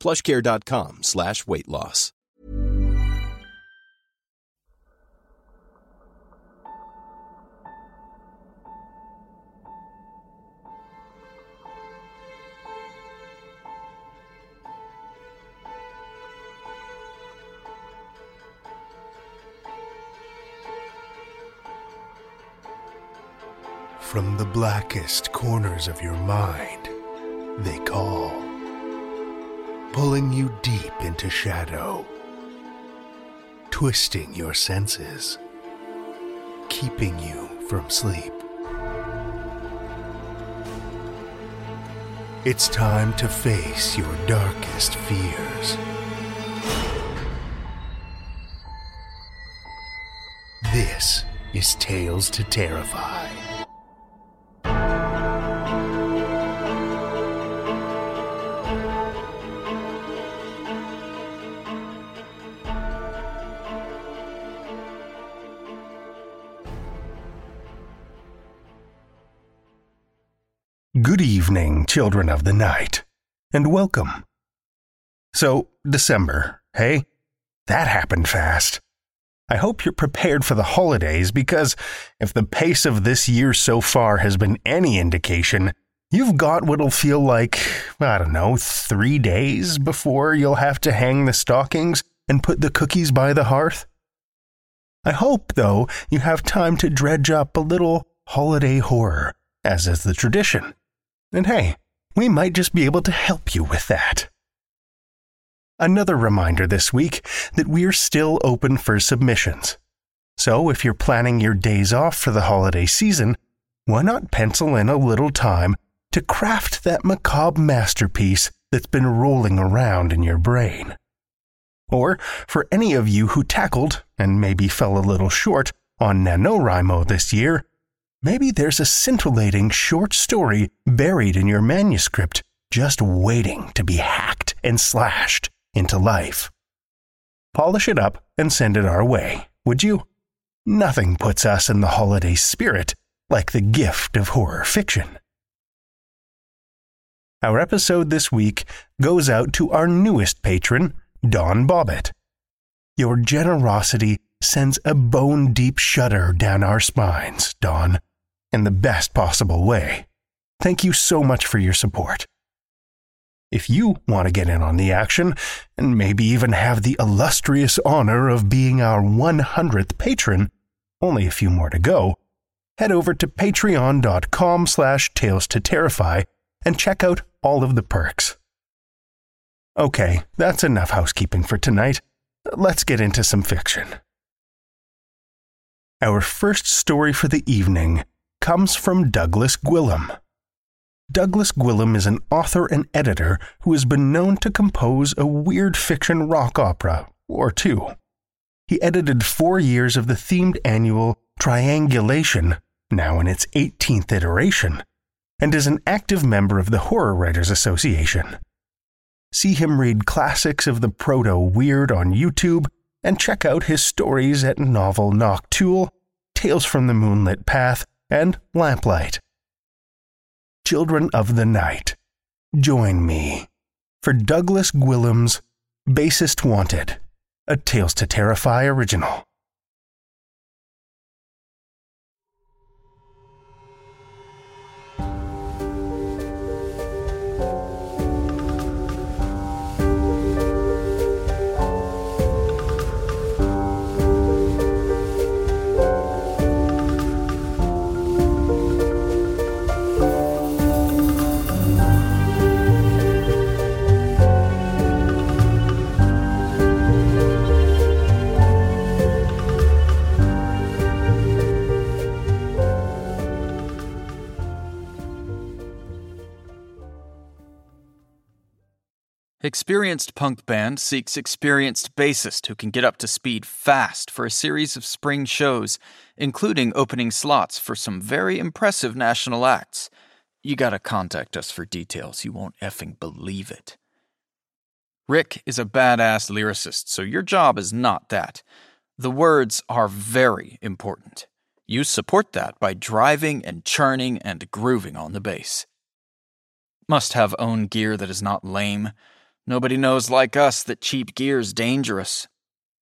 PlushCare.com/weight loss. From the blackest corners of your mind, they call, pulling you deep into shadow, twisting your senses, keeping you from sleep. It's time to face your darkest fears. This is Tales to Terrify. Good evening, children of the night, and welcome. So, December, hey? That happened fast. I hope you're prepared for the holidays because if the pace of this year so far has been any indication, you've got what'll feel like, 3 days before you'll have to hang the stockings and put the cookies by the hearth. I hope, though, you have time to dredge up a little holiday horror, as is the tradition. And hey, we might just be able to help you with that. Another reminder this week that we're still open for submissions. So if you're planning your days off for the holiday season, why not pencil in a little time to craft that macabre masterpiece that's been rolling around in your brain? Or for any of you who tackled, and maybe fell a little short, on NaNoWriMo this year, maybe there's a scintillating short story buried in your manuscript just waiting to be hacked and slashed into life. Polish it up and send it our way, would you? Nothing puts us in the holiday spirit like the gift of horror fiction. Our episode this week goes out to our newest patron, Don Bobbitt. Your generosity sends a bone-deep shudder down our spines, Don, in the best possible way. Thank you so much for your support. If you want to get in on the action, and maybe even have the illustrious honor of being our 100th patron, only a few more to go, head over to patreon.com/talestoterrify and check out all of the perks. Okay, that's enough housekeeping for tonight. Let's get into some fiction. Our first story for the evening comes from Douglas Gwilym. Douglas Gwilym is an author and editor who has been known to compose a weird fiction rock opera, or two. He edited 4 years of the themed annual Triangulation, now in its 18th iteration, and is an active member of the Horror Writers Association. See him read classics of the proto-weird on YouTube and check out his stories at novel Noctule, Tales from the Moonlit Path, and Lamplight. Children of the night, join me for Douglas Gwilym's Bassist Wanted, a Tales to Terrify original. Experienced punk band seeks experienced bassist who can get up to speed fast for a series of spring shows, including opening slots for some very impressive national acts. You gotta contact us for details. You won't effing believe it. Rick is a badass lyricist, so your job is not that. The words are very important. You support that by driving and churning and grooving on the bass. Must have own gear that is not lame. Nobody knows like us that cheap gear's dangerous.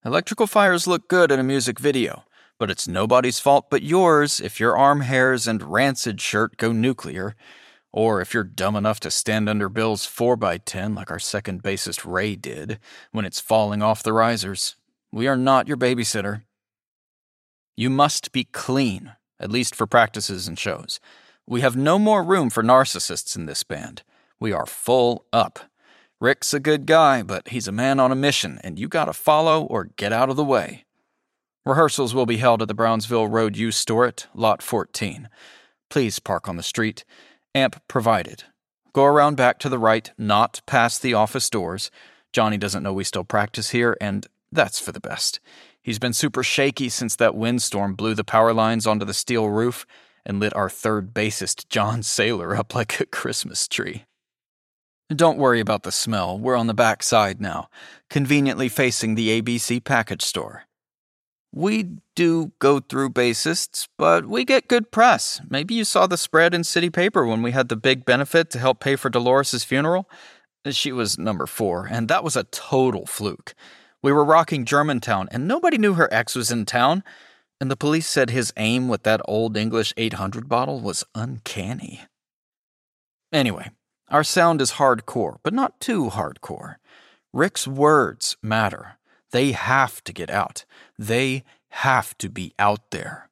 Electrical fires look good in a music video, but it's nobody's fault but yours if your arm hairs and rancid shirt go nuclear, or if you're dumb enough to stand under Bill's 4x10 like our second bassist Ray did when it's falling off the risers. We are not your babysitter. You must be clean, at least for practices and shows. We have no more room for narcissists in this band. We are full up. Rick's a good guy, but he's a man on a mission, and you gotta follow or get out of the way. Rehearsals will be held at the Brownsville Road U store at Lot 14. Please park on the street. Amp provided. Go around back to the right, not past the office doors. Johnny doesn't know we still practice here, and that's for the best. He's been super shaky since that windstorm blew the power lines onto the steel roof and lit our third bassist, John Saylor, up like a Christmas tree. Don't worry about the smell. We're on the back side now, conveniently facing the ABC package store. We do go through bassists, but we get good press. Maybe you saw the spread in City Paper when we had the big benefit to help pay for Dolores' funeral. She was number 4, and that was a total fluke. We were rocking Germantown, and nobody knew her ex was in town, and the police said his aim with that old English 800 bottle was uncanny. Anyway, our sound is hardcore, but not too hardcore. Rick's words matter. They have to get out. They have to be out there.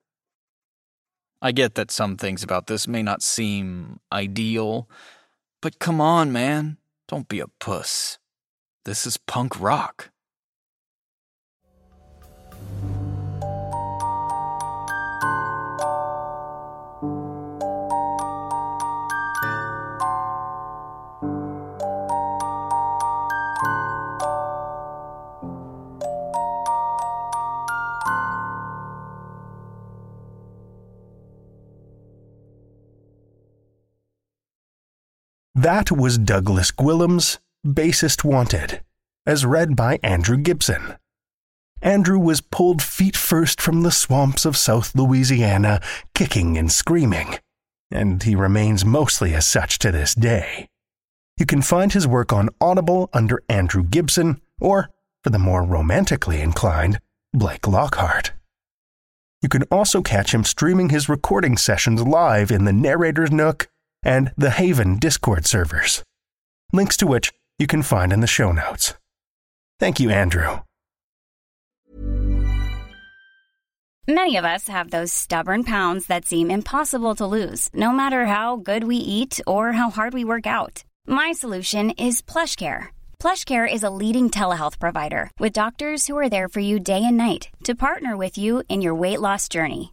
I get that some things about this may not seem ideal, but come on, man. Don't be a puss. This is punk rock. That was Douglas Gwilym's Bassist Wanted, as read by Andrew Gibson. Andrew was pulled feet first from the swamps of South Louisiana, kicking and screaming, and he remains mostly as such to this day. You can find his work on Audible under Andrew Gibson, or, for the more romantically inclined, Blake Lockhart. You can also catch him streaming his recording sessions live in the Narrator's Nook and the Haven Discord servers, links to which you can find in the show notes. Thank you, Andrew. Many of us have those stubborn pounds that seem impossible to lose, no matter how good we eat or how hard we work out. My solution is PlushCare. PlushCare is a leading telehealth provider with doctors who are there for you day and night to partner with you in your weight loss journey.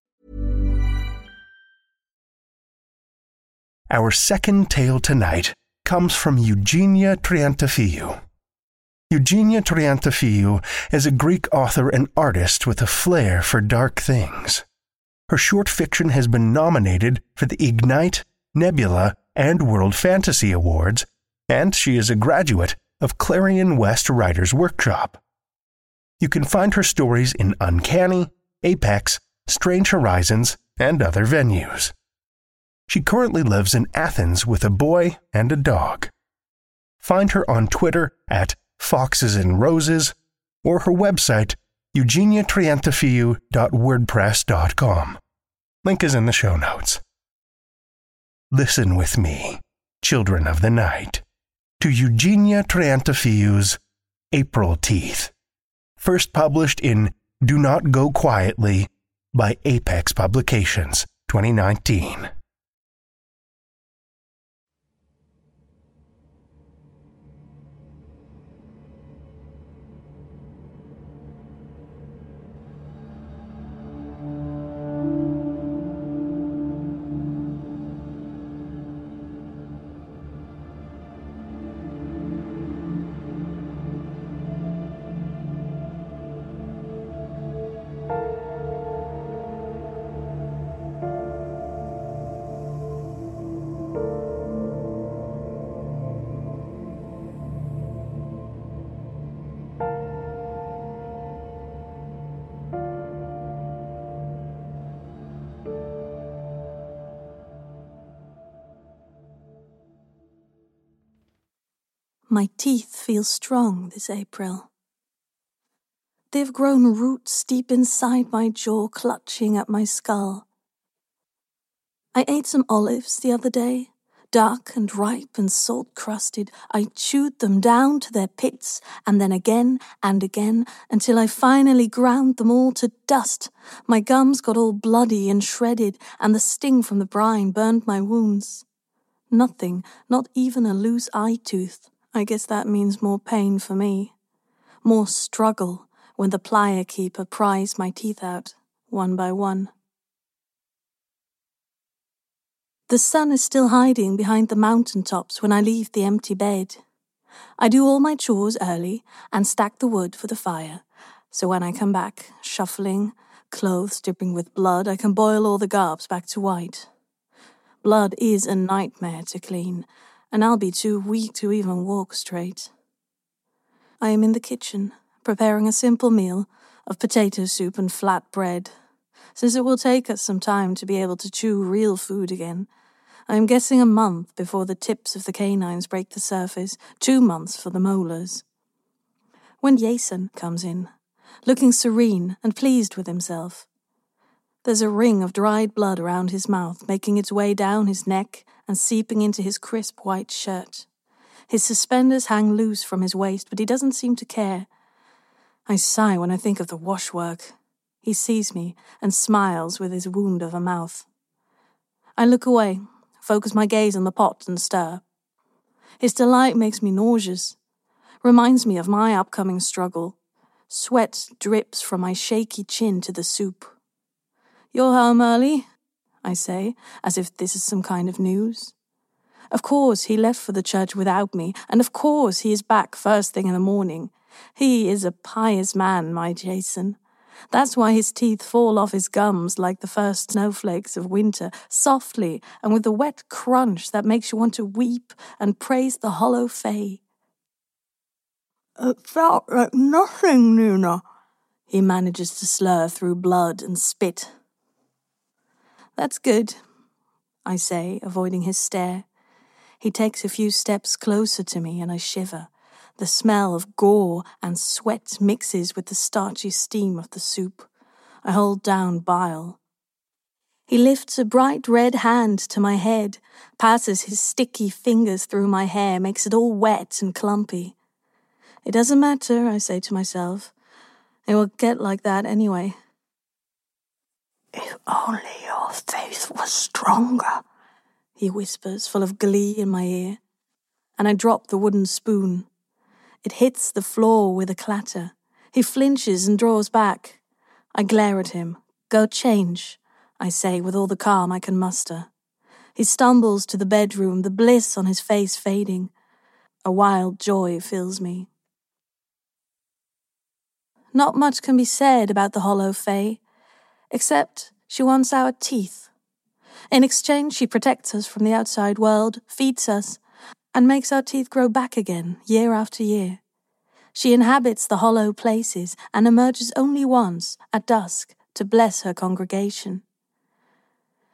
Our second tale tonight comes from Eugenia Triantafyllou. Eugenia Triantafyllou is a Greek author and artist with a flair for dark things. Her short fiction has been nominated for the Ignite, Nebula, and World Fantasy Awards, and she is a graduate of Clarion West Writers' Workshop. You can find her stories in Uncanny, Apex, Strange Horizons, and other venues. She currently lives in Athens with a boy and a dog. Find her on Twitter at @foxesandroses or her website eugeniatriantafyllou.wordpress.com. Link is in the show notes. Listen with me, children of the night, to Eugenia Triantafyllou's April Teeth, first published in Do Not Go Quietly by Apex Publications, 2019. My teeth feel strong this April. They've grown roots deep inside my jaw, clutching at my skull. I ate some olives the other day, dark and ripe and salt-crusted. I chewed them down to their pits, and then again and again, until I finally ground them all to dust. My gums got all bloody and shredded, and the sting from the brine burned my wounds. Nothing, not even a loose eye tooth. I guess that means more pain for me. More struggle when the plier keeper pries my teeth out, one by one. The sun is still hiding behind the mountaintops when I leave the empty bed. I do all my chores early and stack the wood for the fire, so when I come back, shuffling, clothes dripping with blood, I can boil all the garbs back to white. Blood is a nightmare to clean, and I'll be too weak to even walk straight. I am in the kitchen, preparing a simple meal of potato soup and flat bread. Since it will take us some time to be able to chew real food again, I am guessing a month before the tips of the canines break the surface, 2 months for the molars. When Jason comes in, looking serene and pleased with himself. There's a ring of dried blood around his mouth, making its way down his neck and seeping into his crisp white shirt. His suspenders hang loose from his waist, but he doesn't seem to care. I sigh when I think of the washwork. He sees me and smiles with his wound of a mouth. I look away, focus my gaze on the pot and stir. His delight makes me nauseous, reminds me of my upcoming struggle. Sweat drips from my shaky chin to the soup. "You're home early," I say, as if this is some kind of news. Of course he left for the church without me, and of course he is back first thing in the morning. He is a pious man, my Jason. That's why his teeth fall off his gums like the first snowflakes of winter, softly and with a wet crunch that makes you want to weep and praise the hollow fay. "It felt like nothing, Nuna," he manages to slur through blood and spit. "That's good," I say, avoiding his stare. He takes a few steps closer to me and I shiver. The smell of gore and sweat mixes with the starchy steam of the soup. I hold down bile. He lifts a bright red hand to my head, passes his sticky fingers through my hair, makes it all wet and clumpy. "It doesn't matter," I say to myself. "It will get like that anyway." "If only your faith was stronger," he whispers, full of glee in my ear. And I drop the wooden spoon. It hits the floor with a clatter. He flinches and draws back. I glare at him. "Go change," I say with all the calm I can muster. He stumbles to the bedroom, the bliss on his face fading. A wild joy fills me. Not much can be said about the Hollow Fae, except she wants our teeth. In exchange, she protects us from the outside world, feeds us, and makes our teeth grow back again, year after year. She inhabits the hollow places and emerges only once, at dusk, to bless her congregation.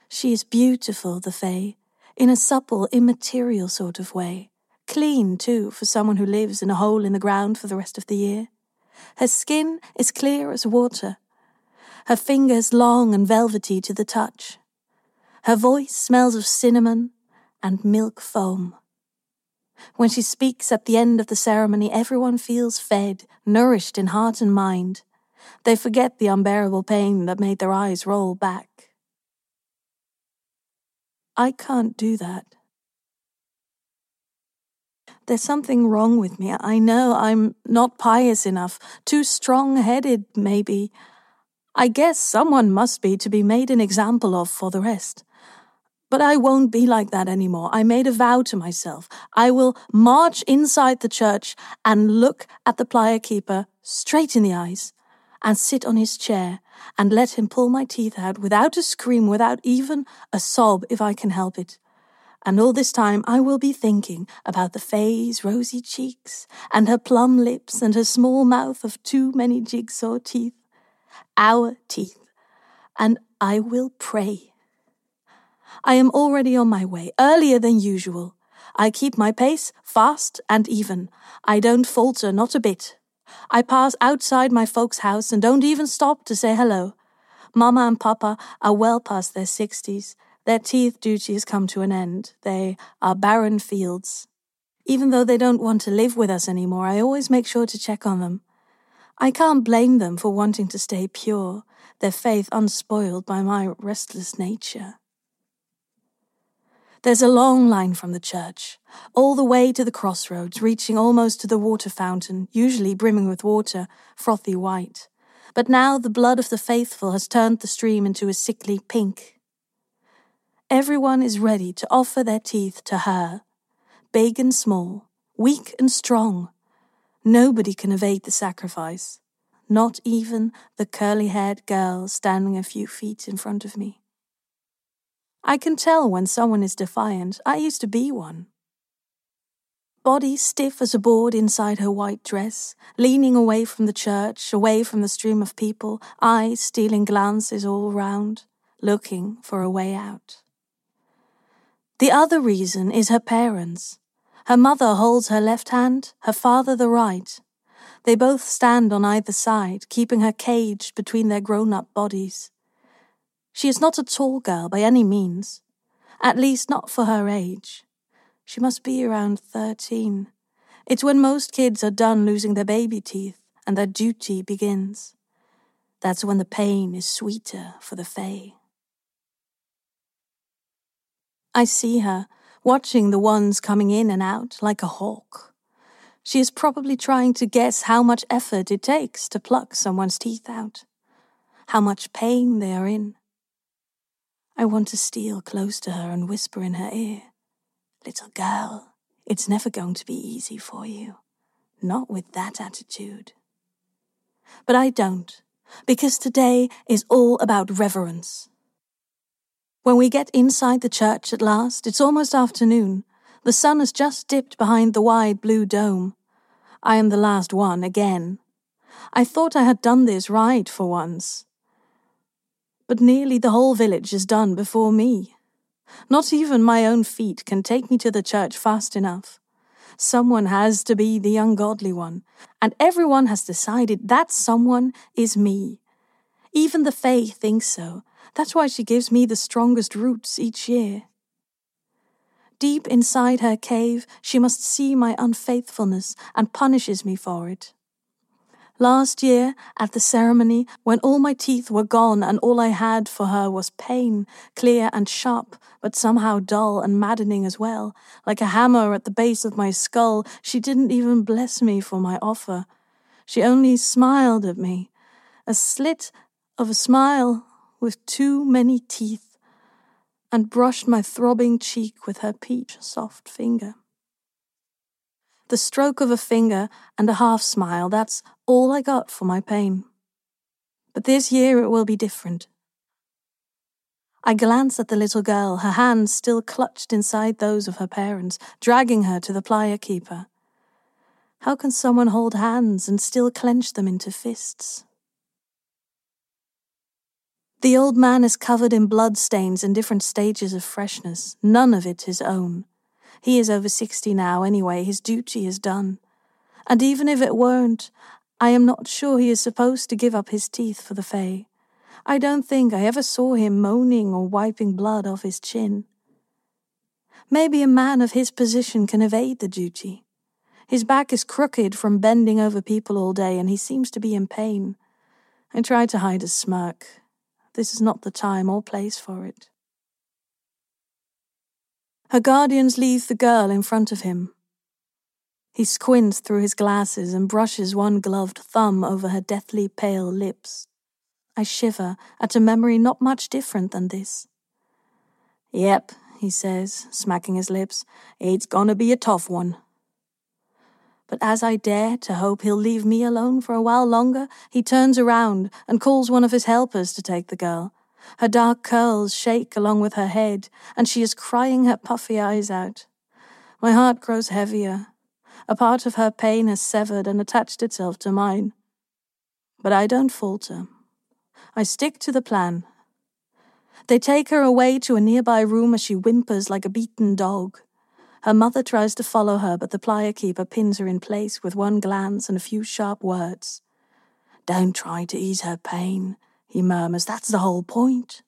She is beautiful, the Fae, in a supple, immaterial sort of way. Clean, too, for someone who lives in a hole in the ground for the rest of the year. Her skin is clear as water. Her fingers long and velvety to the touch. Her voice smells of cinnamon and milk foam. When she speaks at the end of the ceremony, everyone feels fed, nourished in heart and mind. They forget the unbearable pain that made their eyes roll back. I can't do that. There's something wrong with me. I know I'm not pious enough, too strong-headed, maybe. I guess someone must be to be made an example of for the rest. But I won't be like that anymore. I made a vow to myself. I will march inside the church and look at the plier keeper straight in the eyes and sit on his chair and let him pull my teeth out without a scream, without even a sob if I can help it. And all this time I will be thinking about the Fae's rosy cheeks and her plum lips and her small mouth of too many jigsaw teeth, our teeth, and I will pray. I am already on my way, earlier than usual. I keep my pace, fast and even. I don't falter, not a bit. I pass outside my folks' house and don't even stop to say hello. Mama and Papa are well past their 60s. Their teeth duty has come to an end. They are barren fields. Even though they don't want to live with us anymore, I always make sure to check on them. I can't blame them for wanting to stay pure, their faith unspoiled by my restless nature. There's a long line from the church, all the way to the crossroads, reaching almost to the water fountain, usually brimming with water, frothy white. But now the blood of the faithful has turned the stream into a sickly pink. Everyone is ready to offer their teeth to her, big and small, weak and strong. Nobody can evade the sacrifice, not even the curly-haired girl standing a few feet in front of me. I can tell when someone is defiant. I used to be one. Body stiff as a board inside her white dress, leaning away from the church, away from the stream of people, eyes stealing glances all round, looking for a way out. The other reason is her parents. Her mother holds her left hand, her father the right. They both stand on either side, keeping her caged between their grown-up bodies. She is not a tall girl by any means, at least not for her age. She must be around 13. It's when most kids are done losing their baby teeth and their duty begins. That's when the pain is sweeter for the Fae. I see her, watching the ones coming in and out like a hawk. She is probably trying to guess how much effort it takes to pluck someone's teeth out, how much pain they are in. I want to steal close to her and whisper in her ear, "Little girl, it's never going to be easy for you. Not with that attitude." But I don't, because today is all about reverence. When we get inside the church at last, it's almost afternoon. The sun has just dipped behind the wide blue dome. I am the last one again. I thought I had done this right for once. But nearly the whole village is done before me. Not even my own feet can take me to the church fast enough. Someone has to be the ungodly one, and everyone has decided that someone is me. Even the Fae thinks so. That's why she gives me the strongest roots each year. Deep inside her cave, she must see my unfaithfulness and punishes me for it. Last year, at the ceremony, when all my teeth were gone and all I had for her was pain, clear and sharp, but somehow dull and maddening as well, like a hammer at the base of my skull, she didn't even bless me for my offer. She only smiled at me, a slit of a smile with too many teeth, and brushed my throbbing cheek with her peach-soft finger. The stroke of a finger and a half-smile, that's all I got for my pain. But this year it will be different. I glance at the little girl, her hands still clutched inside those of her parents, dragging her to the plier keeper. How can someone hold hands and still clench them into fists? The old man is covered in blood stains in different stages of freshness, none of it his own. He is over 60 now anyway, his duty is done. And even if it weren't, I am not sure he is supposed to give up his teeth for the Fae. I don't think I ever saw him moaning or wiping blood off his chin. Maybe a man of his position can evade the duty. His back is crooked from bending over people all day and he seems to be in pain. I try to hide a smirk. This is not the time or place for it. Her guardians leave the girl in front of him. He squints through his glasses and brushes one gloved thumb over her deathly pale lips. I shiver at a memory not much different than this. "Yep," he says, smacking his lips, "it's gonna be a tough one." But as I dare to hope he'll leave me alone for a while longer, he turns around and calls one of his helpers to take the girl. Her dark curls shake along with her head, and she is crying her puffy eyes out. My heart grows heavier. A part of her pain has severed and attached itself to mine. But I don't falter. I stick to the plan. They take her away to a nearby room as she whimpers like a beaten dog. Her mother tries to follow her, but the plier keeper pins her in place with one glance and a few sharp words. "Don't try to ease her pain," he murmurs. "That's the whole point."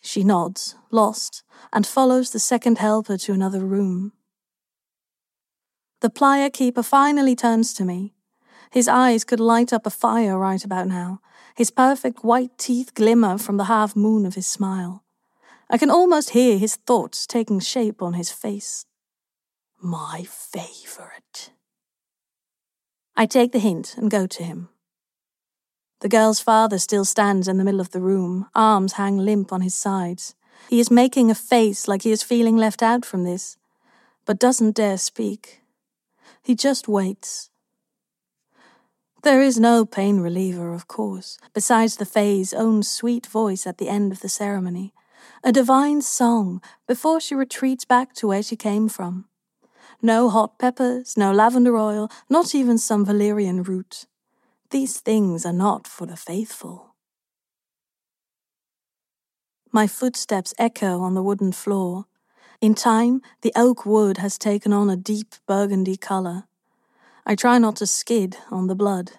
She nods, lost, and follows the second helper to another room. The plier keeper finally turns to me. His eyes could light up a fire right about now. His perfect white teeth glimmer from the half-moon of his smile. I can almost hear his thoughts taking shape on his face. "My favourite." I take the hint and go to him. The girl's father still stands in the middle of the room, arms hang limp on his sides. He is making a face like he is feeling left out from this, but doesn't dare speak. He just waits. There is no pain reliever, of course, besides the Fae's own sweet voice at the end of the ceremony, a divine song before she retreats back to where she came from. No hot peppers, no lavender oil, not even some valerian root. These things are not for the faithful. My footsteps echo on the wooden floor. In time, the oak wood has taken on a deep burgundy colour. I try not to skid on the blood.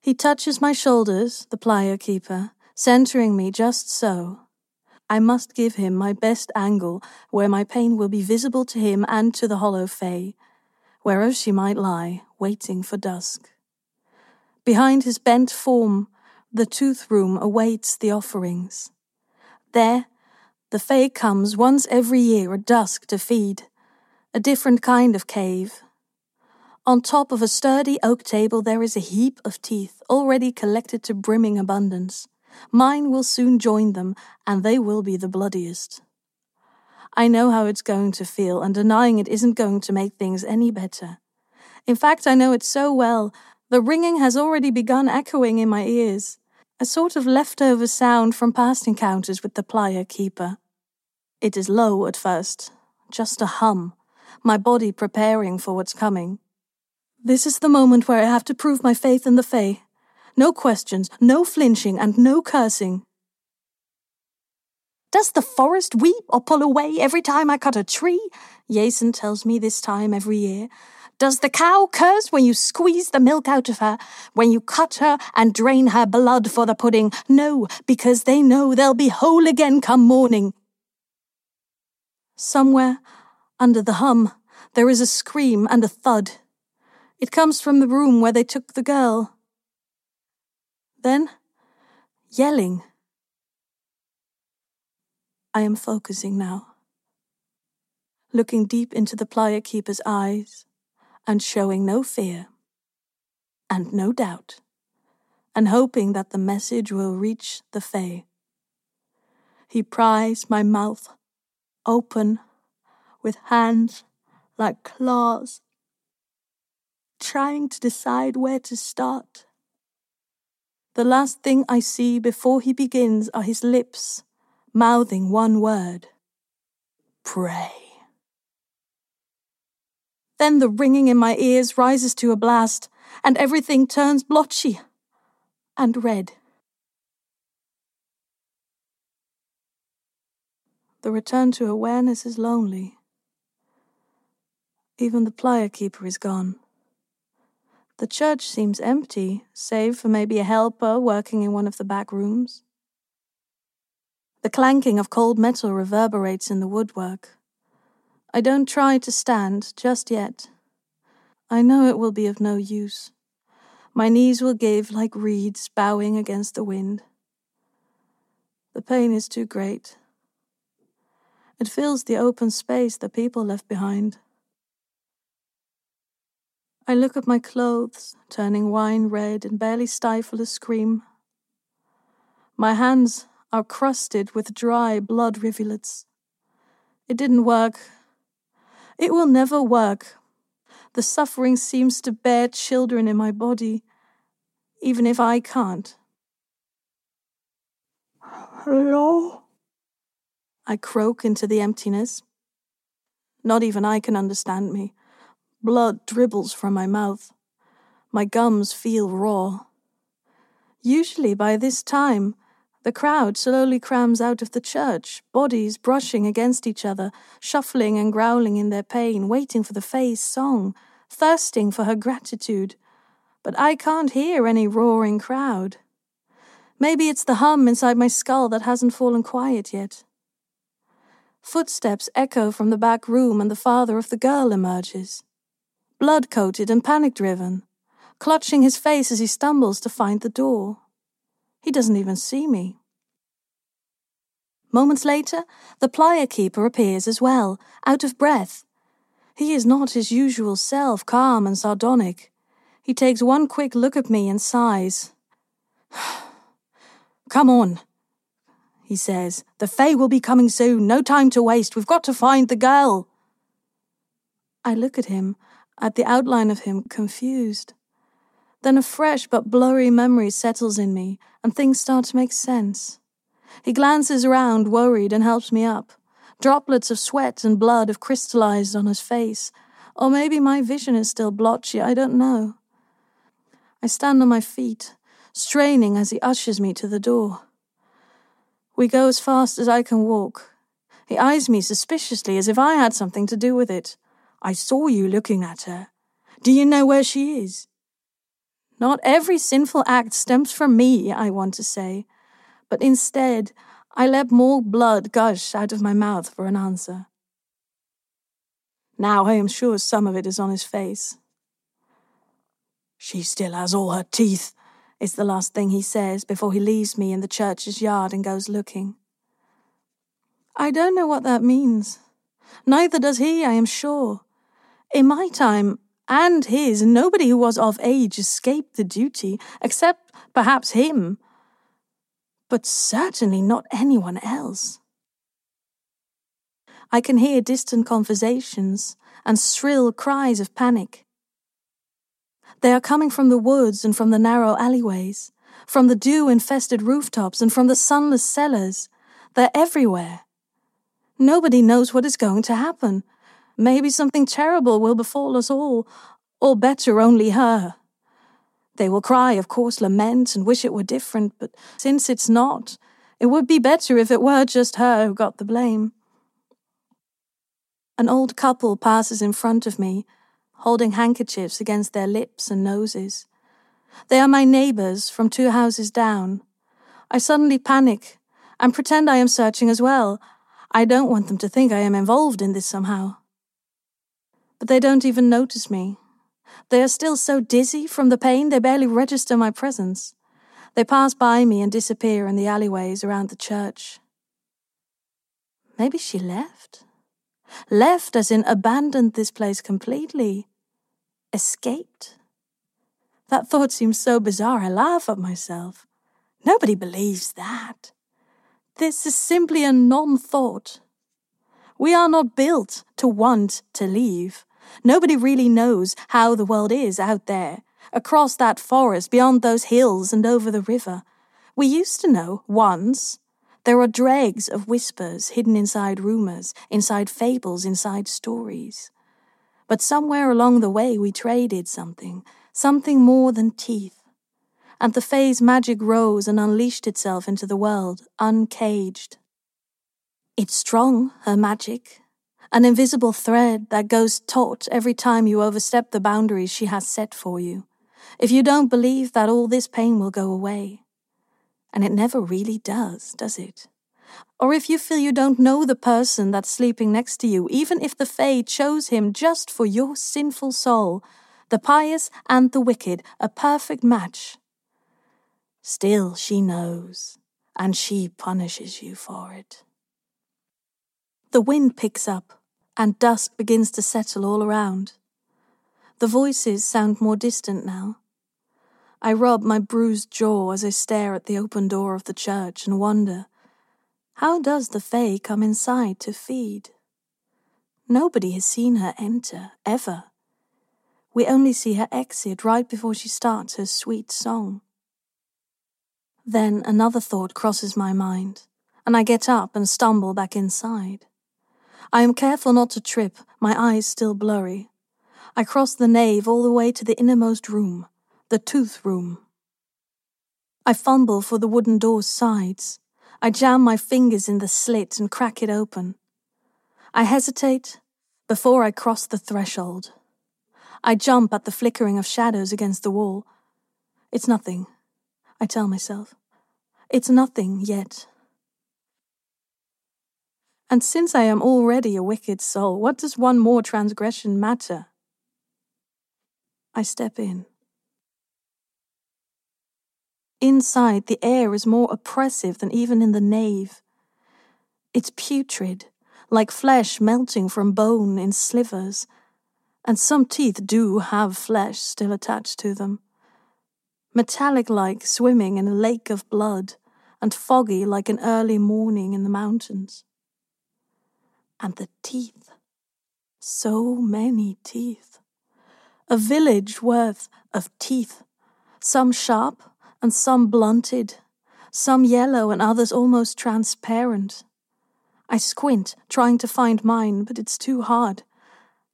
He touches my shoulders, the plier keeper, centering me just so. I must give him my best angle, where my pain will be visible to him and to the hollow Fae, wherever she might lie, waiting for dusk. Behind his bent form, the tooth room awaits the offerings. There, the Fae comes once every year at dusk to feed, a different kind of cave. On top of a sturdy oak table there is a heap of teeth, already collected to brimming abundance. Mine will soon join them, and they will be the bloodiest. I know how it's going to feel, and denying it isn't going to make things any better. In fact, I know it so well. The ringing has already begun echoing in my ears, a sort of leftover sound from past encounters with the plier keeper. It is low at first, just a hum, my body preparing for what's coming. This is the moment where I have to prove my faith in the Fae. No questions, no flinching, and no cursing. "Does the forest weep or pull away every time I cut a tree?" Jason tells me this time every year. "Does the cow curse when you squeeze the milk out of her, when you cut her and drain her blood for the pudding? No, because they know they'll be whole again come morning." Somewhere, under the hum, there is a scream and a thud. It comes from the room where they took the girl. Then, yelling. I am focusing now, looking deep into the plier keeper's eyes and showing no fear and no doubt and hoping that the message will reach the Fae. He pries my mouth open with hands like claws, trying to decide where to start. The last thing I see before he begins are his lips mouthing one word. Pray. Then the ringing in my ears rises to a blast, and everything turns blotchy and red. The return to awareness is lonely. Even the plier keeper is gone. The church seems empty, save for maybe a helper working in one of the back rooms. The clanking of cold metal reverberates in the woodwork. I don't try to stand just yet. I know it will be of no use. My knees will give like reeds bowing against the wind. The pain is too great. It fills the open space the people left behind. I look at my clothes, turning wine red, and barely stifle a scream. My hands are crusted with dry blood rivulets. It didn't work. It will never work. The suffering seems to bear children in my body, even if I can't. Hello? I croak into the emptiness. Not even I can understand me. Blood dribbles from my mouth. My gums feel raw. Usually by this time, the crowd slowly crams out of the church, bodies brushing against each other, shuffling and growling in their pain, waiting for the Fae's song, thirsting for her gratitude. But I can't hear any roaring crowd. Maybe it's the hum inside my skull that hasn't fallen quiet yet. Footsteps echo from the back room and the father of the girl emerges. Blood-coated and panic-driven, clutching his face as he stumbles to find the door. He doesn't even see me. Moments later, the plier keeper appears as well, out of breath. He is not his usual self, calm and sardonic. He takes one quick look at me and sighs. Come on, he says. The Fae will be coming soon. No time to waste. We've got to find the girl. I look at him, at the outline of him, confused. Then a fresh but blurry memory settles in me, and things start to make sense. He glances around, worried, and helps me up. Droplets of sweat and blood have crystallized on his face. Or maybe my vision is still blotchy, I don't know. I stand on my feet, straining as he ushers me to the door. We go as fast as I can walk. He eyes me suspiciously, as if I had something to do with it. I saw you looking at her. Do you know where she is? Not every sinful act stems from me, I want to say, but instead I let more blood gush out of my mouth for an answer. Now I am sure some of it is on his face. She still has all her teeth, is the last thing he says before he leaves me in the church's yard and goes looking. I don't know what that means. Neither does he, I am sure. In my time, and his, nobody who was of age escaped the duty, except perhaps him, but certainly not anyone else. I can hear distant conversations and shrill cries of panic. They are coming from the woods and from the narrow alleyways, from the dew-infested rooftops and from the sunless cellars. They're everywhere. Nobody knows what is going to happen. Maybe something terrible will befall us all, or better, only her. They will cry, of course, lament and wish it were different, but since it's not, it would be better if it were just her who got the blame. An old couple passes in front of me, holding handkerchiefs against their lips and noses. They are my neighbours from 2 houses down. I suddenly panic and pretend I am searching as well. I don't want them to think I am involved in this somehow. But they don't even notice me. They are still so dizzy from the pain they barely register my presence. They pass by me and disappear in the alleyways around the church. Maybe she left? Left as in abandoned this place completely. Escaped? That thought seems so bizarre I laugh at myself. Nobody believes that. This is simply a non-thought. We are not built to want to leave. Nobody really knows how the world is out there, across that forest, beyond those hills and over the river. We used to know, once. There are dregs of whispers hidden inside rumours, inside fables, inside stories. But somewhere along the way we traded something more than teeth. And the Fae's magic rose and unleashed itself into the world, uncaged. It's strong, her magic. An invisible thread that goes taut every time you overstep the boundaries she has set for you. If you don't believe that, all this pain will go away. And it never really does it? Or if you feel you don't know the person that's sleeping next to you, even if the Fae chose him just for your sinful soul, the pious and the wicked, a perfect match. Still she knows, and she punishes you for it. The wind picks up, and dust begins to settle all around. The voices sound more distant now. I rub my bruised jaw as I stare at the open door of the church and wonder, how does the Fae come inside to feed? Nobody has seen her enter, ever. We only see her exit right before she starts her sweet song. Then another thought crosses my mind, and I get up and stumble back inside. I am careful not to trip, my eyes still blurry. I cross the nave all the way to the innermost room. The tooth room. I fumble for the wooden door's sides. I jam my fingers in the slit and crack it open. I hesitate before I cross the threshold. I jump at the flickering of shadows against the wall. It's nothing, I tell myself. It's nothing yet. And since I am already a wicked soul, what does one more transgression matter? I step in. Inside, the air is more oppressive than even in the nave. It's putrid, like flesh melting from bone in slivers, and some teeth do have flesh still attached to them. Metallic-like swimming in a lake of blood, and foggy like an early morning in the mountains. And the teeth. So many teeth. A village worth of teeth, some sharp, and some blunted, some yellow and others almost transparent. I squint, trying to find mine, but it's too hard.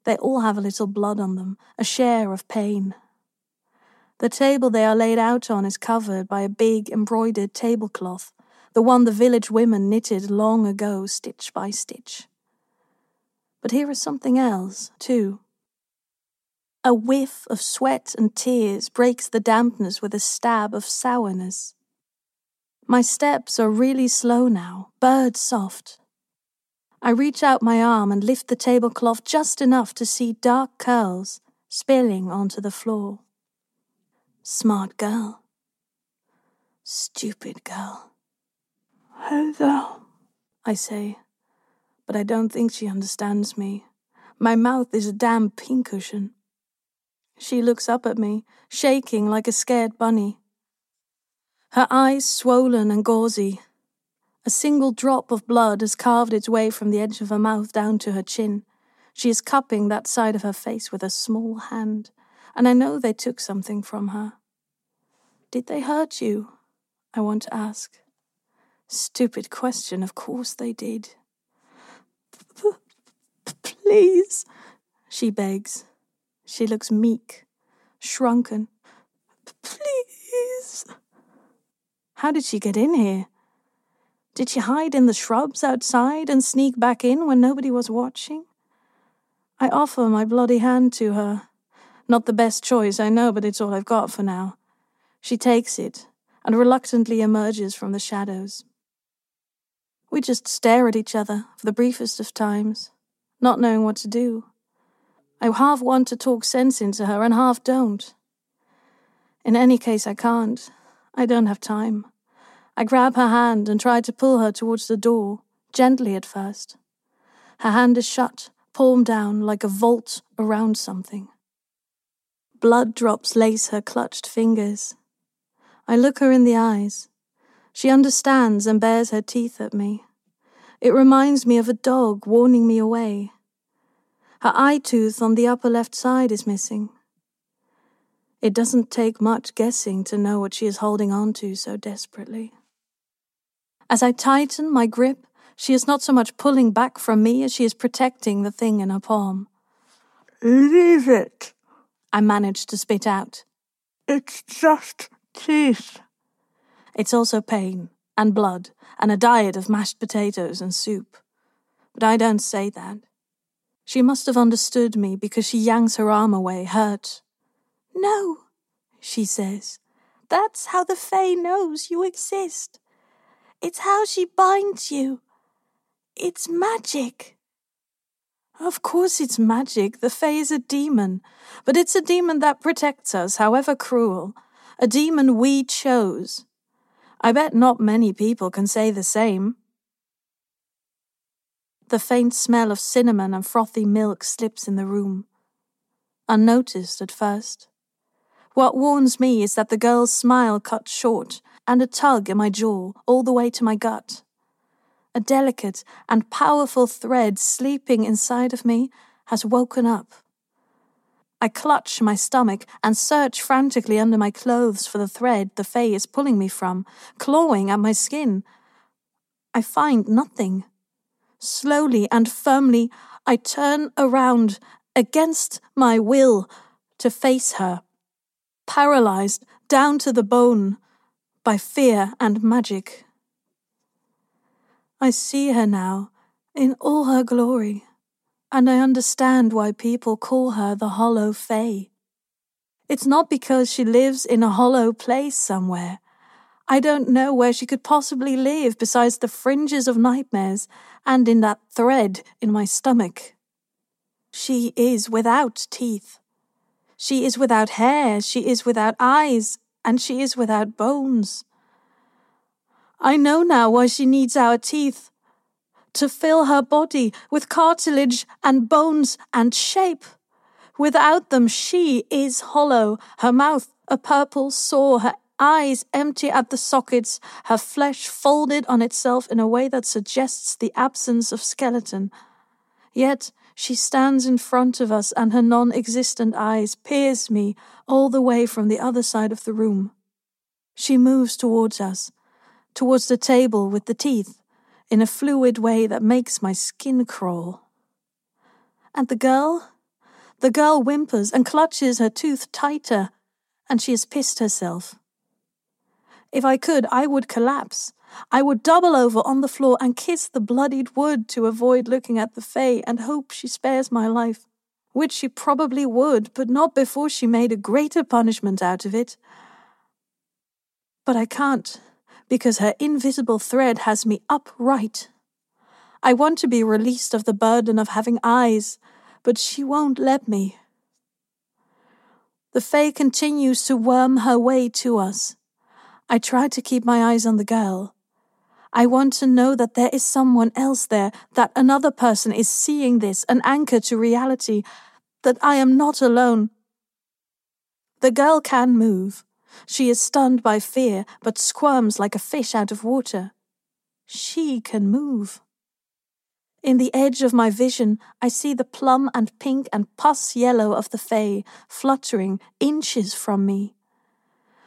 They all have a little blood on them, a share of pain. The table they are laid out on is covered by a big embroidered tablecloth, the one the village women knitted long ago, stitch by stitch. But here is something else, too. A whiff of sweat and tears breaks the dampness with a stab of sourness. My steps are really slow now, bird soft. I reach out my arm and lift the tablecloth just enough to see dark curls spilling onto the floor. Smart girl. Stupid girl. Hello, I say, but I don't think she understands me. My mouth is a damn pincushion. She looks up at me, shaking like a scared bunny. Her eyes swollen and gauzy. A single drop of blood has carved its way from the edge of her mouth down to her chin. She is cupping that side of her face with a small hand, and I know they took something from her. Did they hurt you? I want to ask. Stupid question, of course they did. Please, she begs. She looks meek, shrunken. Please. How did she get in here? Did she hide in the shrubs outside and sneak back in when nobody was watching? I offer my bloody hand to her. Not the best choice, I know, but it's all I've got for now. She takes it and reluctantly emerges from the shadows. We just stare at each other for the briefest of times, not knowing what to do. I half want to talk sense into her and half don't. In any case, I can't. I don't have time. I grab her hand and try to pull her towards the door, gently at first. Her hand is shut, palm down, like a vault around something. Blood drops lace her clutched fingers. I look her in the eyes. She understands and bares her teeth at me. It reminds me of a dog warning me away. Her eye tooth on the upper left side is missing. It doesn't take much guessing to know what she is holding on to so desperately. As I tighten my grip, she is not so much pulling back from me as she is protecting the thing in her palm. "Leave it," I manage to spit out. "It's just teeth." It's also pain, and blood, and a diet of mashed potatoes and soup. But I don't say that. She must have understood me because she yanks her arm away, hurt. "No," she says. "That's how the Fae knows you exist. It's how she binds you. It's magic." Of course it's magic. The Fae is a demon. But it's a demon that protects us, however cruel. A demon we chose. I bet not many people can say the same. The faint smell of cinnamon and frothy milk slips in the room. Unnoticed at first. What warns me is that the girl's smile cuts short, and a tug in my jaw, all the way to my gut. A delicate and powerful thread sleeping inside of me has woken up. I clutch my stomach and search frantically under my clothes for the thread the Fae is pulling me from, clawing at my skin. I find nothing. Slowly and firmly, I turn around, against my will, to face her. Paralysed down to the bone by fear and magic. I see her now, in all her glory, and I understand why people call her the Hollow Fae. It's not because she lives in a hollow place somewhere. I don't know where she could possibly live besides the fringes of nightmares and in that thread in my stomach. She is without teeth. She is without hair, she is without eyes, and she is without bones. I know now why she needs our teeth. To fill her body with cartilage and bones and shape. Without them she is hollow, her mouth a purple sore, her eyes empty at the sockets, her flesh folded on itself in a way that suggests the absence of skeleton. Yet she stands in front of us, and her non-existent eyes pierce me all the way from the other side of the room. She moves towards us, towards the table with the teeth, in a fluid way that makes my skin crawl. And the girl? The girl whimpers and clutches her tooth tighter, and she has pissed herself. If I could, I would collapse. I would double over on the floor and kiss the bloodied wood to avoid looking at the Fae and hope she spares my life, which she probably would, but not before she made a greater punishment out of it. But I can't, because her invisible thread has me upright. I want to be released of the burden of having eyes, but she won't let me. The Fae continues to worm her way to us. I try to keep my eyes on the girl. I want to know that there is someone else there, that another person is seeing this, an anchor to reality, that I am not alone. The girl can move. She is stunned by fear, but squirms like a fish out of water. She can move. In the edge of my vision, I see the plum and pink and pus yellow of the Fae fluttering inches from me.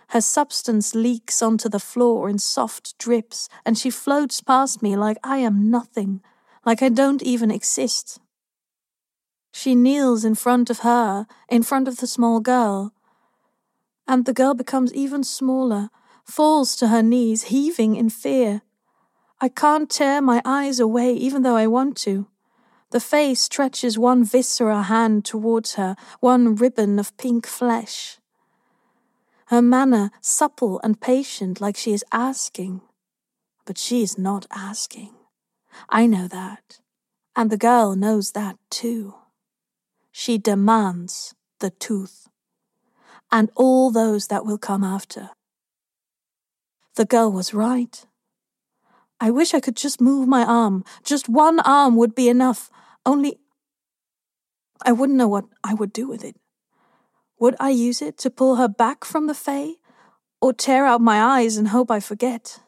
Her substance leaks onto the floor in soft drips, and she floats past me like I am nothing, like I don't even exist. She kneels in front of her, in front of the small girl. And the girl becomes even smaller, falls to her knees, heaving in fear. I can't tear my eyes away, even though I want to. The face stretches one viscera hand towards her, one ribbon of pink flesh. Her manner supple and patient, like she is asking. But she is not asking. I know that. And the girl knows that too. She demands the tooth. And all those that will come after. The girl was right. I wish I could just move my arm. Just one arm would be enough. Only, I wouldn't know what I would do with it. Would I use it to pull her back from the Fae, or tear out my eyes and hope I forget?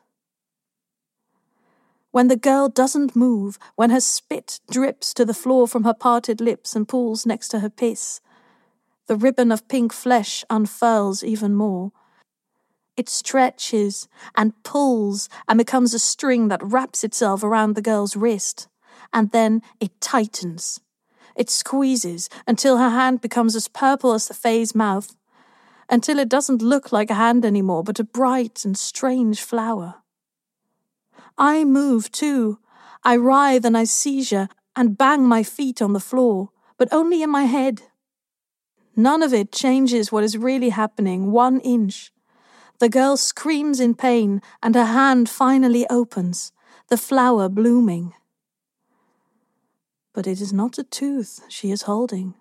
when the girl doesn't move, when her spit drips to the floor from her parted lips and pools next to her piss. The ribbon of pink flesh unfurls even more. It stretches and pulls and becomes a string that wraps itself around the girl's wrist, and then it tightens. It squeezes until her hand becomes as purple as the Fae's mouth, until it doesn't look like a hand anymore but a bright and strange flower. I move too. I writhe and I seizure and bang my feet on the floor, but only in my head. None of it changes what is really happening, 1 inch. The girl screams in pain and her hand finally opens, the flower blooming. But it is not a tooth she is holding.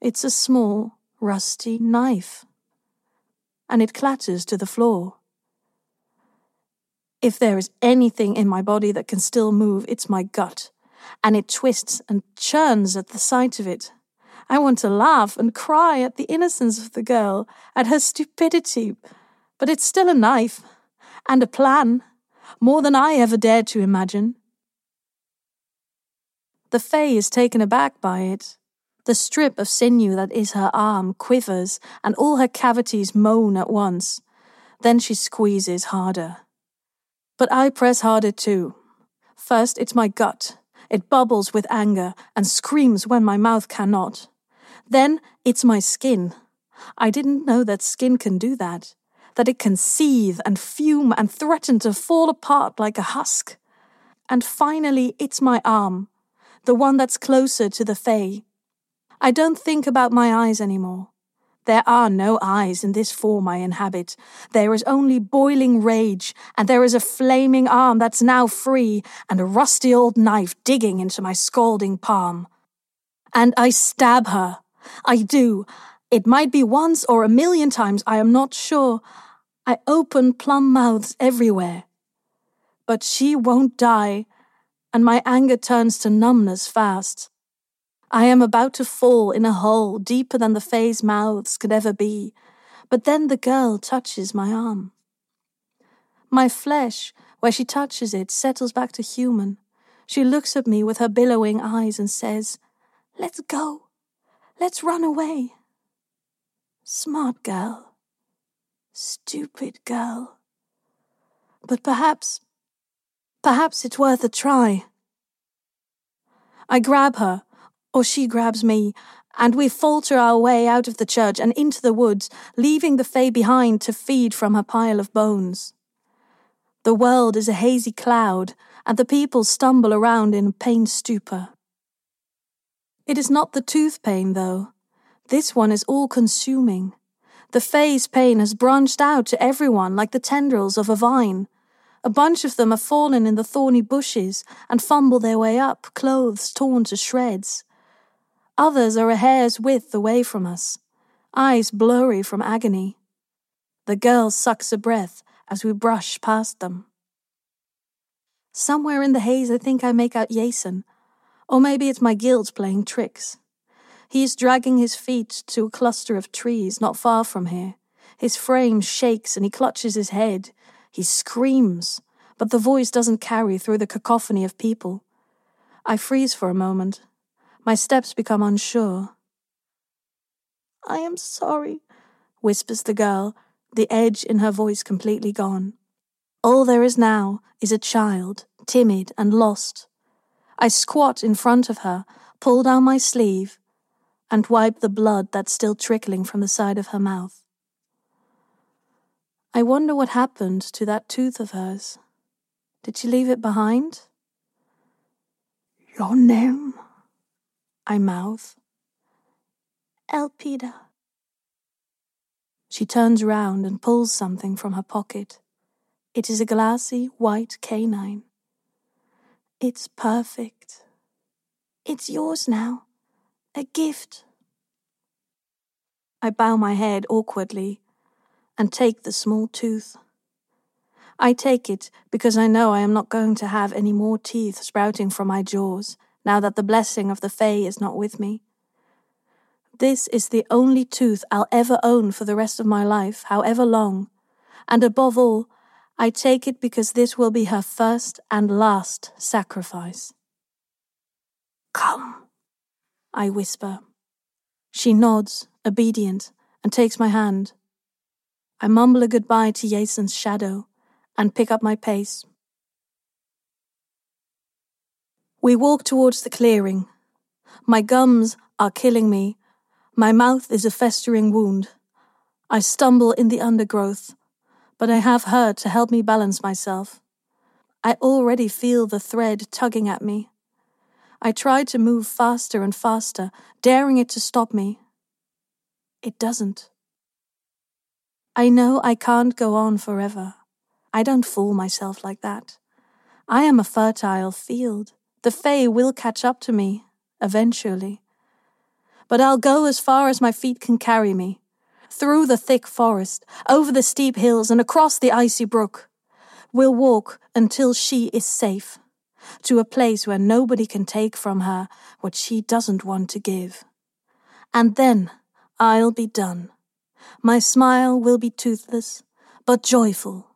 It's a small, rusty knife. And it clatters to the floor. If there is anything in my body that can still move, it's my gut. And it twists and churns at the sight of it. I want to laugh and cry at the innocence of the girl, at her stupidity. But it's still a knife, and a plan, more than I ever dared to imagine. The Fae is taken aback by it. The strip of sinew that is her arm quivers, and all her cavities moan at once. Then she squeezes harder. But I press harder too. First, it's my gut. It bubbles with anger and screams when my mouth cannot. Then, it's my skin. I didn't know that skin can do that. That it can seethe and fume and threaten to fall apart like a husk. And finally, it's my arm, the one that's closer to the Fae. I don't think about my eyes anymore. There are no eyes in this form I inhabit. There is only boiling rage, and there is a flaming arm that's now free, and a rusty old knife digging into my scalding palm. And I stab her. I do. It might be once or 1,000,000 times, I am not sure. I open plum mouths everywhere. But she won't die, and my anger turns to numbness fast. I am about to fall in a hole deeper than the Fae's mouths could ever be, but then the girl touches my arm. My flesh, where she touches it, settles back to human. She looks at me with her billowing eyes and says, "Let's go. Let's run away. Smart girl. Stupid girl. But perhaps it's worth a try." I grab her, or she grabs me, and we falter our way out of the church and into the woods, leaving the Fae behind to feed from her pile of bones. The world is a hazy cloud, and the people stumble around in pain stupor. It is not the tooth pain, though. This one is all-consuming. The Fae's pain has branched out to everyone like the tendrils of a vine. A bunch of them have fallen in the thorny bushes and fumble their way up, clothes torn to shreds. Others are a hair's width away from us, eyes blurry from agony. The girl sucks a breath as we brush past them. Somewhere in the haze I think I make out Jason, or maybe it's my guild playing tricks. He is dragging his feet to a cluster of trees not far from here. His frame shakes and he clutches his head. He screams, but the voice doesn't carry through the cacophony of people. I freeze for a moment. My steps become unsure. "I am sorry," whispers the girl, the edge in her voice completely gone. All there is now is a child, timid and lost. I squat in front of her, pull down my sleeve, and wipe the blood that's still trickling from the side of her mouth. I wonder what happened to that tooth of hers. Did she leave it behind? "Your name?" I mouth. "Elpida." She turns round and pulls something from her pocket. It is a glassy white canine. "It's perfect. It's yours now. A gift." I bow my head awkwardly and take the small tooth. I take it because I know I am not going to have any more teeth sprouting from my jaws now that the blessing of the Fae is not with me. This is the only tooth I'll ever own for the rest of my life, however long, and above all, I take it because this will be her first and last sacrifice. Come, I whisper. She nods, obedient, and takes my hand. I mumble a goodbye to Jason's shadow and pick up my pace. We walk towards the clearing. My gums are killing me. My mouth is a festering wound. I stumble in the undergrowth, but I have her to help me balance myself. I already feel the thread tugging at me. I try to move faster and faster, daring it to stop me. It doesn't. I know I can't go on forever. I don't fool myself like that. I am a fertile field. The Fae will catch up to me, eventually. But I'll go as far as my feet can carry me, through the thick forest, over the steep hills and across the icy brook. We'll walk until she is safe, to a place where nobody can take from her what she doesn't want to give. And then I'll be done. My smile will be toothless, but joyful,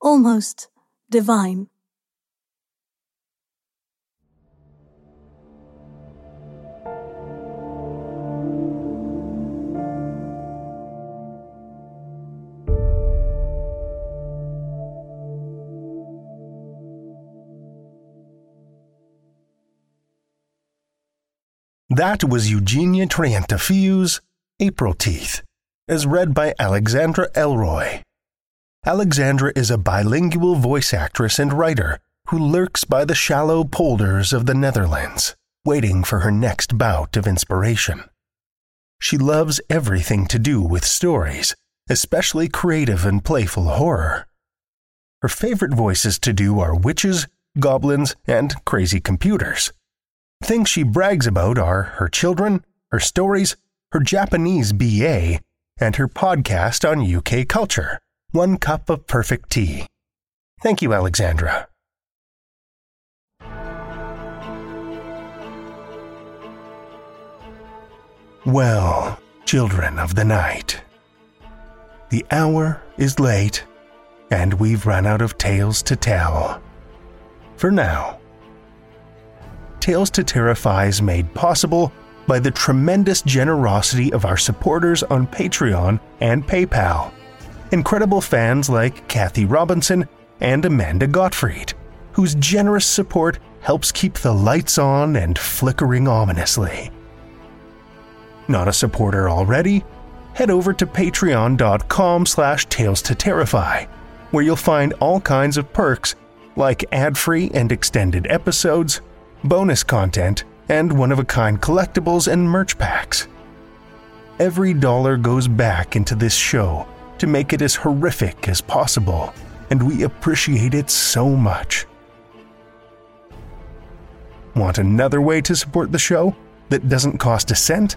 almost divine. That was Eugenia Triantafyllou's April Teeth, as read by Alexandra Elroy. Alexandra is a bilingual voice actress and writer who lurks by the shallow polders of the Netherlands, waiting for her next bout of inspiration. She loves everything to do with stories, especially creative and playful horror. Her favorite voices to do are witches, goblins, and crazy computers. Things she brags about are her children, her stories, her Japanese BA, and her podcast on UK culture, One Cup of Perfect Tea. Thank you, Alexandra. Well, children of the night, the hour is late, and we've run out of tales to tell. For now. Tales to Terrify is made possible by the tremendous generosity of our supporters on Patreon and PayPal. Incredible fans like Kathy Robinson and Amanda Gottfried, whose generous support helps keep the lights on and flickering ominously. Not a supporter already? Head over to patreon.com/Tales to Terrify, where you'll find all kinds of perks like ad-free and extended episodes, bonus content, and one-of-a-kind collectibles and merch packs. Every dollar goes back into this show to make it as horrific as possible, and we appreciate it so much. Want another way to support the show that doesn't cost a cent?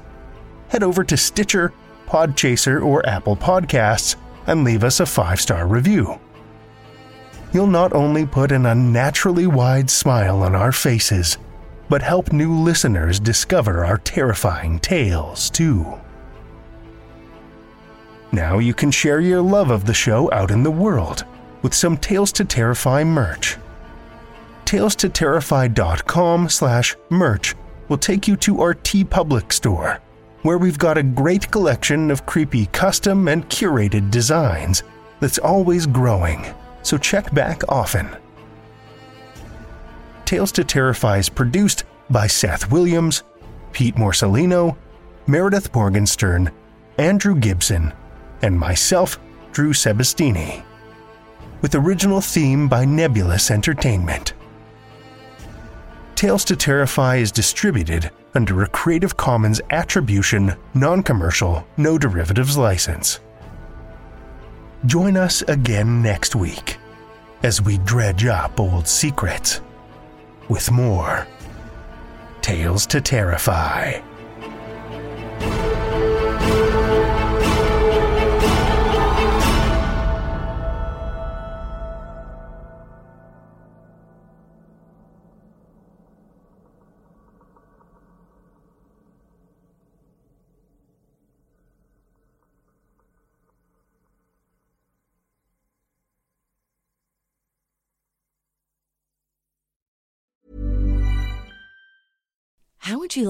Head over to Stitcher, Podchaser, or Apple Podcasts and leave us a 5-star review. You'll not only put an unnaturally wide smile on our faces, but help new listeners discover our terrifying tales, too. Now you can share your love of the show out in the world with some Tales to Terrify merch. TalesToTerrify.com/merch will take you to our TeePublic store, where we've got a great collection of creepy custom and curated designs that's always growing. So check back often. Tales to Terrify is produced by Seth Williams, Pete Morsolino, Meredith Morgenstern, Andrew Gibson, and myself, Drew Sebastini, with original theme by Nebulus Entertainment. Tales to Terrify is distributed under a Creative Commons Attribution, Non-Commercial, No Derivatives license. Join us again next week as we dredge up old secrets with more Tales to Terrify. How would you